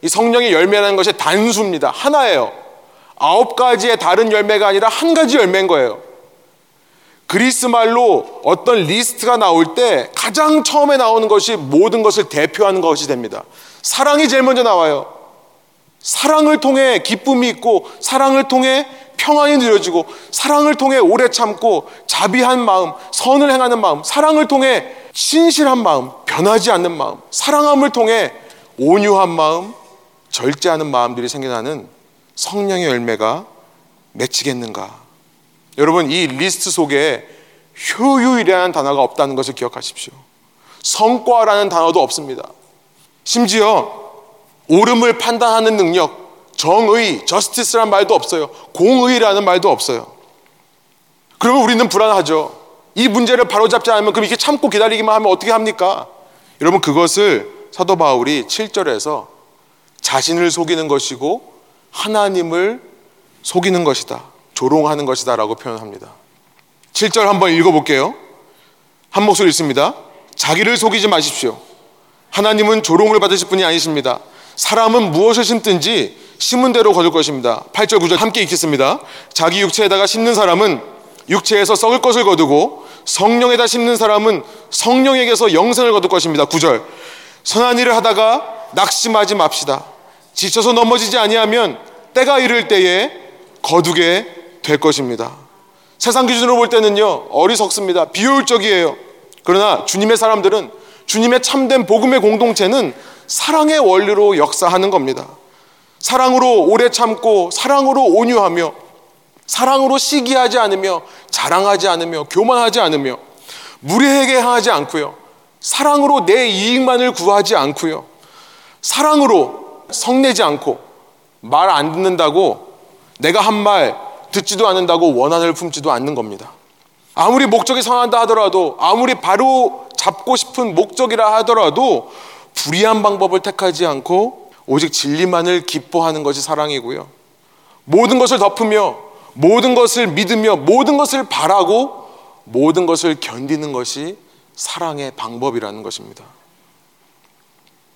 이 성령의 열매라는 것이 단수입니다. 하나예요. 9가지의 다른 열매가 아니라 한 가지 열매인 거예요. 그리스 말로 어떤 리스트가 나올 때 가장 처음에 나오는 것이 모든 것을 대표하는 것이 됩니다. 사랑이 제일 먼저 나와요. 사랑을 통해 기쁨이 있고, 사랑을 통해 평안이 누려지고, 사랑을 통해 오래 참고 자비한 마음, 선을 행하는 마음, 사랑을 통해 신실한 마음, 변하지 않는 마음, 사랑함을 통해 온유한 마음, 절제하는 마음들이 생겨나는 성령의 열매가 맺히겠는가? 여러분, 이 리스트 속에 효율이라는 단어가 없다는 것을 기억하십시오. 성과라는 단어도 없습니다. 심지어 옳음을 판단하는 능력, 정의, 저스티스라는 말도 없어요. 공의라는 말도 없어요. 그러면 우리는 불안하죠. 이 문제를 바로잡지 않으면, 그럼 이렇게 참고 기다리기만 하면 어떻게 합니까? 여러분, 그것을 사도 바울이 7절에서 자신을 속이는 것이고 하나님을 속이는 것이다, 조롱하는 것이다 라고 표현합니다. 7절 한번 읽어볼게요. 한 목소리 있습니다. 자기를 속이지 마십시오. 하나님은 조롱을 받으실 분이 아니십니다. 사람은 무엇을 심든지 심은 대로 거둘 것입니다. 8절 9절 함께 읽겠습니다. 자기 육체에다가 심는 사람은 육체에서 썩을 것을 거두고, 성령에다 심는 사람은 성령에게서 영생을 거둘 것입니다. 9절 선한 일을 하다가 낙심하지 맙시다. 지쳐서 넘어지지 아니하면 때가 이를 때에 거두게 될 것입니다. 세상 기준으로 볼 때는요, 어리석습니다. 비효율적이에요. 그러나 주님의 사람들은, 주님의 참된 복음의 공동체는 사랑의 원리로 역사하는 겁니다. 사랑으로 오래 참고, 사랑으로 온유하며, 사랑으로 시기하지 않으며, 자랑하지 않으며, 교만하지 않으며, 무례하게 하지 않고요, 사랑으로 내 이익만을 구하지 않고요, 사랑으로 성내지 않고, 말 안 듣는다고, 내가 한 말 듣지도 않는다고 원한을 품지도 않는 겁니다. 아무리 목적이 선한다 하더라도, 아무리 바로 잡고 싶은 목적이라 하더라도 불의한 방법을 택하지 않고 오직 진리만을 기뻐하는 것이 사랑이고요, 모든 것을 덮으며, 모든 것을 믿으며, 모든 것을 바라고, 모든 것을 견디는 것이 사랑의 방법이라는 것입니다.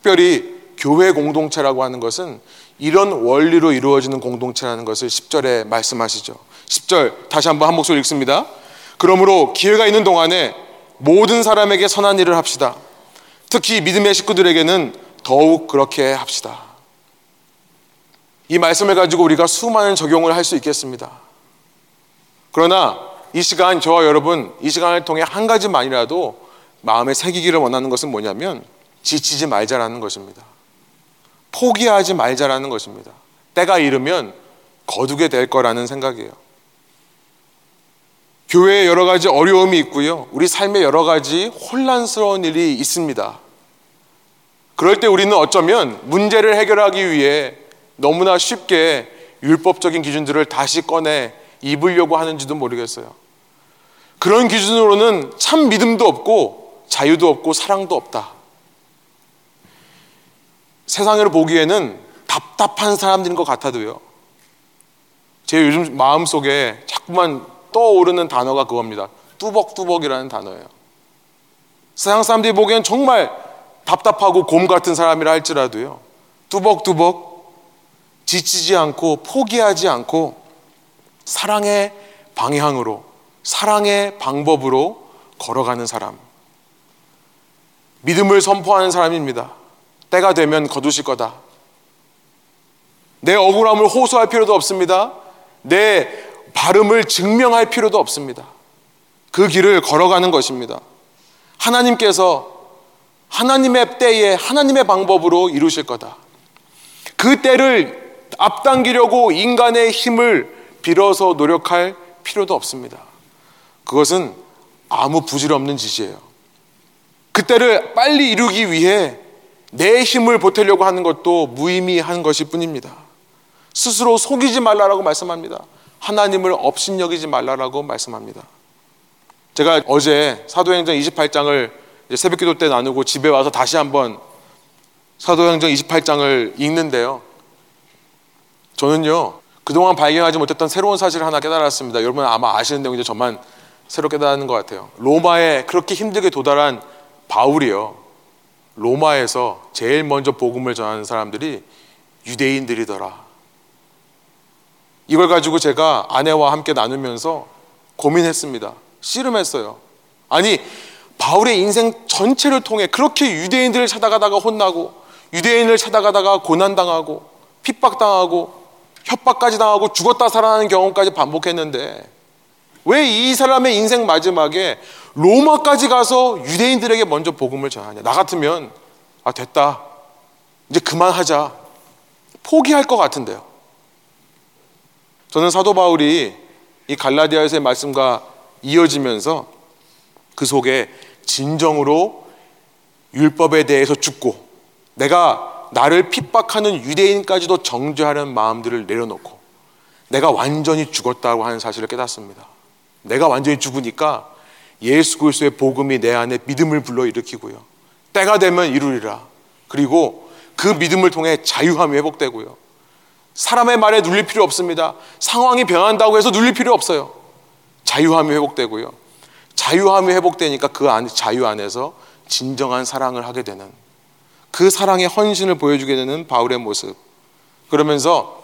특별히 교회 공동체라고 하는 것은 이런 원리로 이루어지는 공동체라는 것을 10절에 말씀하시죠. 10절 다시 한번 한 목소리 읽습니다. 그러므로 기회가 있는 동안에 모든 사람에게 선한 일을 합시다. 특히 믿음의 식구들에게는 더욱 그렇게 합시다. 이 말씀을 가지고 우리가 수많은 적용을 할 수 있겠습니다. 그러나 이 시간, 저와 여러분, 이 시간을 통해 한 가지만이라도 마음에 새기기를 원하는 것은 뭐냐면 지치지 말자라는 것입니다. 포기하지 말자라는 것입니다. 때가 이르면 거두게 될 거라는 생각이에요. 교회에 여러 가지 어려움이 있고요, 우리 삶에 여러 가지 혼란스러운 일이 있습니다. 그럴 때 우리는 어쩌면 문제를 해결하기 위해 너무나 쉽게 율법적인 기준들을 다시 꺼내 입으려고 하는지도 모르겠어요. 그런 기준으로는 참 믿음도 없고 자유도 없고 사랑도 없다. 세상으로 보기에는 답답한 사람들인 것 같아도요, 제 요즘 마음속에 자꾸만 떠오르는 단어가 그겁니다. 뚜벅뚜벅이라는 단어예요. 세상 사람들이 보기엔 정말 답답하고 곰 같은 사람이라 할지라도요, 뚜벅뚜벅 지치지 않고 포기하지 않고 사랑의 방향으로, 사랑의 방법으로 걸어가는 사람, 믿음을 선포하는 사람입니다. 때가 되면 거두실 거다. 내 억울함을 호소할 필요도 없습니다. 내 발음을 증명할 필요도 없습니다. 그 길을 걸어가는 것입니다. 하나님께서 하나님의 때에 하나님의 방법으로 이루실 거다. 그 때를 앞당기려고 인간의 힘을 빌어서 노력할 필요도 없습니다. 그것은 아무 부질없는 짓이에요. 그 때를 빨리 이루기 위해 내 힘을 보태려고 하는 것도 무의미한 것일 뿐입니다. 스스로 속이지 말라라고 말씀합니다. 하나님을 업신여기지 말라라고 말씀합니다. 제가 어제 사도행전 28장을 새벽기도 때 나누고 집에 와서 다시 한번 사도행전 28장을 읽는데요, 저는요 그동안 발견하지 못했던 새로운 사실을 하나 깨달았습니다. 여러분 아마 아시는 내용인데 저만 새로 깨달은 것 같아요. 로마에 그렇게 힘들게 도달한 바울이요, 로마에서 제일 먼저 복음을 전하는 사람들이 유대인들이더라. 이걸 가지고 제가 아내와 함께 나누면서 고민했습니다. 씨름했어요. 아니, 바울의 인생 전체를 통해 그렇게 유대인들을 찾아가다가 혼나고, 유대인을 찾아가다가 고난당하고, 핍박당하고, 협박까지 당하고, 죽었다 살아나는 경험까지 반복했는데 왜 이 사람의 인생 마지막에 로마까지 가서 유대인들에게 먼저 복음을 전하냐. 나 같으면 아 됐다, 이제 그만하자, 포기할 것 같은데요. 저는 사도 바울이 이 갈라디아서의 말씀과 이어지면서 그 속에 진정으로 율법에 대해서 죽고 내가 나를 핍박하는 유대인까지도 정죄하는 마음들을 내려놓고 내가 완전히 죽었다고 하는 사실을 깨닫습니다. 내가 완전히 죽으니까 예수 그리스도의 복음이 내 안에 믿음을 불러일으키고요, 때가 되면 이루리라, 그리고 그 믿음을 통해 자유함이 회복되고요, 사람의 말에 눌릴 필요 없습니다. 상황이 변한다고 해서 눌릴 필요 없어요. 자유함이 회복되고요, 자유함이 회복되니까 그 안에, 자유 안에서 진정한 사랑을 하게 되는, 그 사랑의 헌신을 보여주게 되는 바울의 모습. 그러면서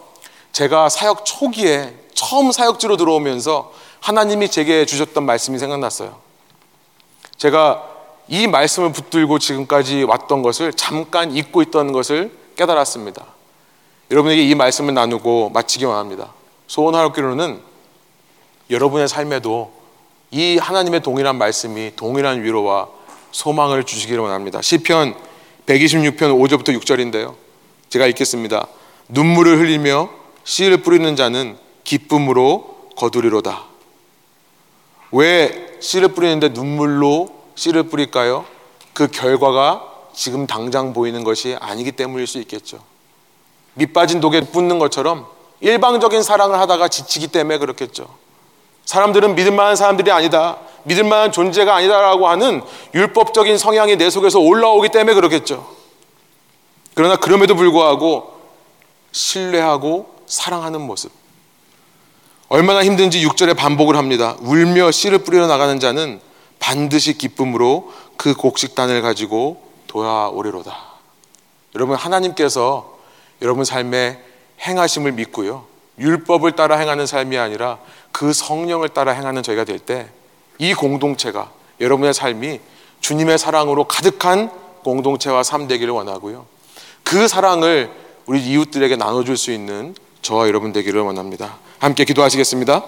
제가 사역 초기에 처음 사역지로 들어오면서 하나님이 제게 주셨던 말씀이 생각났어요. 제가 이 말씀을 붙들고 지금까지 왔던 것을, 잠깐 잊고 있던 것을 깨달았습니다. 여러분에게 이 말씀을 나누고 마치기 원합니다. 소원하옵기로는 여러분의 삶에도 이 하나님의 동일한 말씀이 동일한 위로와 소망을 주시기를 원합니다. 시편 126편 5절부터 6절인데요, 제가 읽겠습니다. 눈물을 흘리며 씨를 뿌리는 자는 기쁨으로 거두리로다. 왜 씨를 뿌리는데 눈물로 씨를 뿌릴까요? 그 결과가 지금 당장 보이는 것이 아니기 때문일 수 있겠죠. 밑 빠진 독에 붓는 것처럼 일방적인 사랑을 하다가 지치기 때문에 그렇겠죠. 사람들은 믿을만한 사람들이 아니다, 믿을만한 존재가 아니다라고 하는 율법적인 성향이 내 속에서 올라오기 때문에 그렇겠죠. 그러나 그럼에도 불구하고 신뢰하고 사랑하는 모습, 얼마나 힘든지 6절에 반복을 합니다. 울며 씨를 뿌리러 나가는 자는 반드시 기쁨으로 그 곡식단을 가지고 돌아오리로다. 여러분, 하나님께서 여러분 삶에 행하심을 믿고요, 율법을 따라 행하는 삶이 아니라 그 성령을 따라 행하는 저희가 될 때, 이 공동체가, 여러분의 삶이 주님의 사랑으로 가득한 공동체와 삶 되기를 원하고요, 그 사랑을 우리 이웃들에게 나눠줄 수 있는 저와 여러분 되기를 원합니다. 함께 기도하시겠습니다.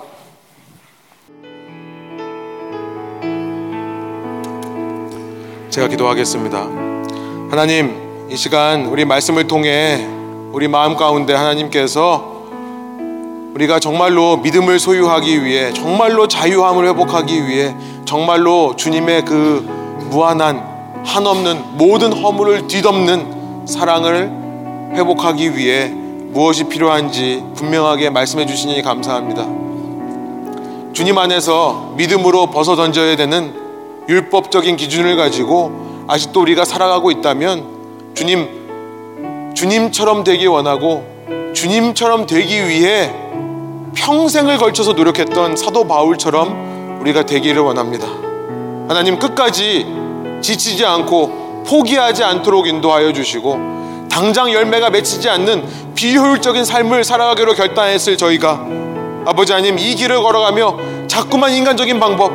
제가 기도하겠습니다. 하나님, 이 시간 우리 말씀을 통해 우리 마음 가운데 하나님께서 우리가 정말로 믿음을 소유하기 위해, 정말로 자유함을 회복하기 위해, 정말로 주님의 그 무한한 한없는 모든 허물을 뒤덮는 사랑을 회복하기 위해 무엇이 필요한지 분명하게 말씀해 주시니 감사합니다. 주님 안에서 믿음으로 벗어던져야 되는 율법적인 기준을 가지고 아직도 우리가 살아가고 있다면 주님처럼 되기 원하고 주님처럼 되기 위해 평생을 걸쳐서 노력했던 사도 바울처럼 우리가 되기를 원합니다. 하나님, 끝까지 지치지 않고 포기하지 않도록 인도하여 주시고 당장 열매가 맺히지 않는 비효율적인 삶을 살아가기로 결단했을 저희가, 아버지 하나님, 이 길을 걸어가며 자꾸만 인간적인 방법,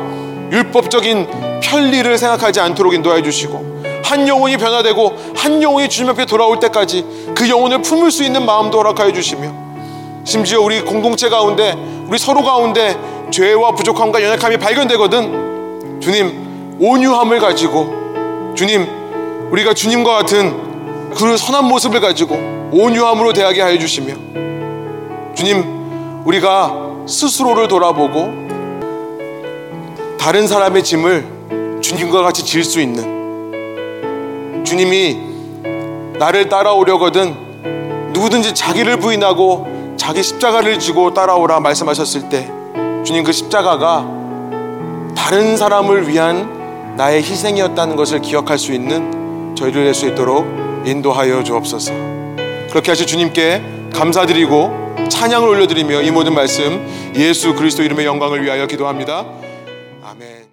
율법적인 편리를 생각하지 않도록 인도하여 주시고 한 영혼이 변화되고 한 영혼이 주님 앞에 돌아올 때까지 그 영혼을 품을 수 있는 마음도 허락하여 주시며, 심지어 우리 공동체 가운데, 우리 서로 가운데 죄와 부족함과 연약함이 발견되거든 주님 온유함을 가지고, 주님 우리가 주님과 같은 그 선한 모습을 가지고 온유함으로 대하게 하여 주시며, 주님 우리가 스스로를 돌아보고 다른 사람의 짐을 주님과 같이 질 수 있는, 주님이 나를 따라오려거든 누구든지 자기를 부인하고 자기 십자가를 지고 따라오라 말씀하셨을 때 주님 그 십자가가 다른 사람을 위한 나의 희생이었다는 것을 기억할 수 있는 저희를 낼 수 있도록 인도하여 주옵소서. 그렇게 하실 주님께 감사드리고 찬양을 올려드리며 이 모든 말씀 예수 그리스도 이름의 영광을 위하여 기도합니다.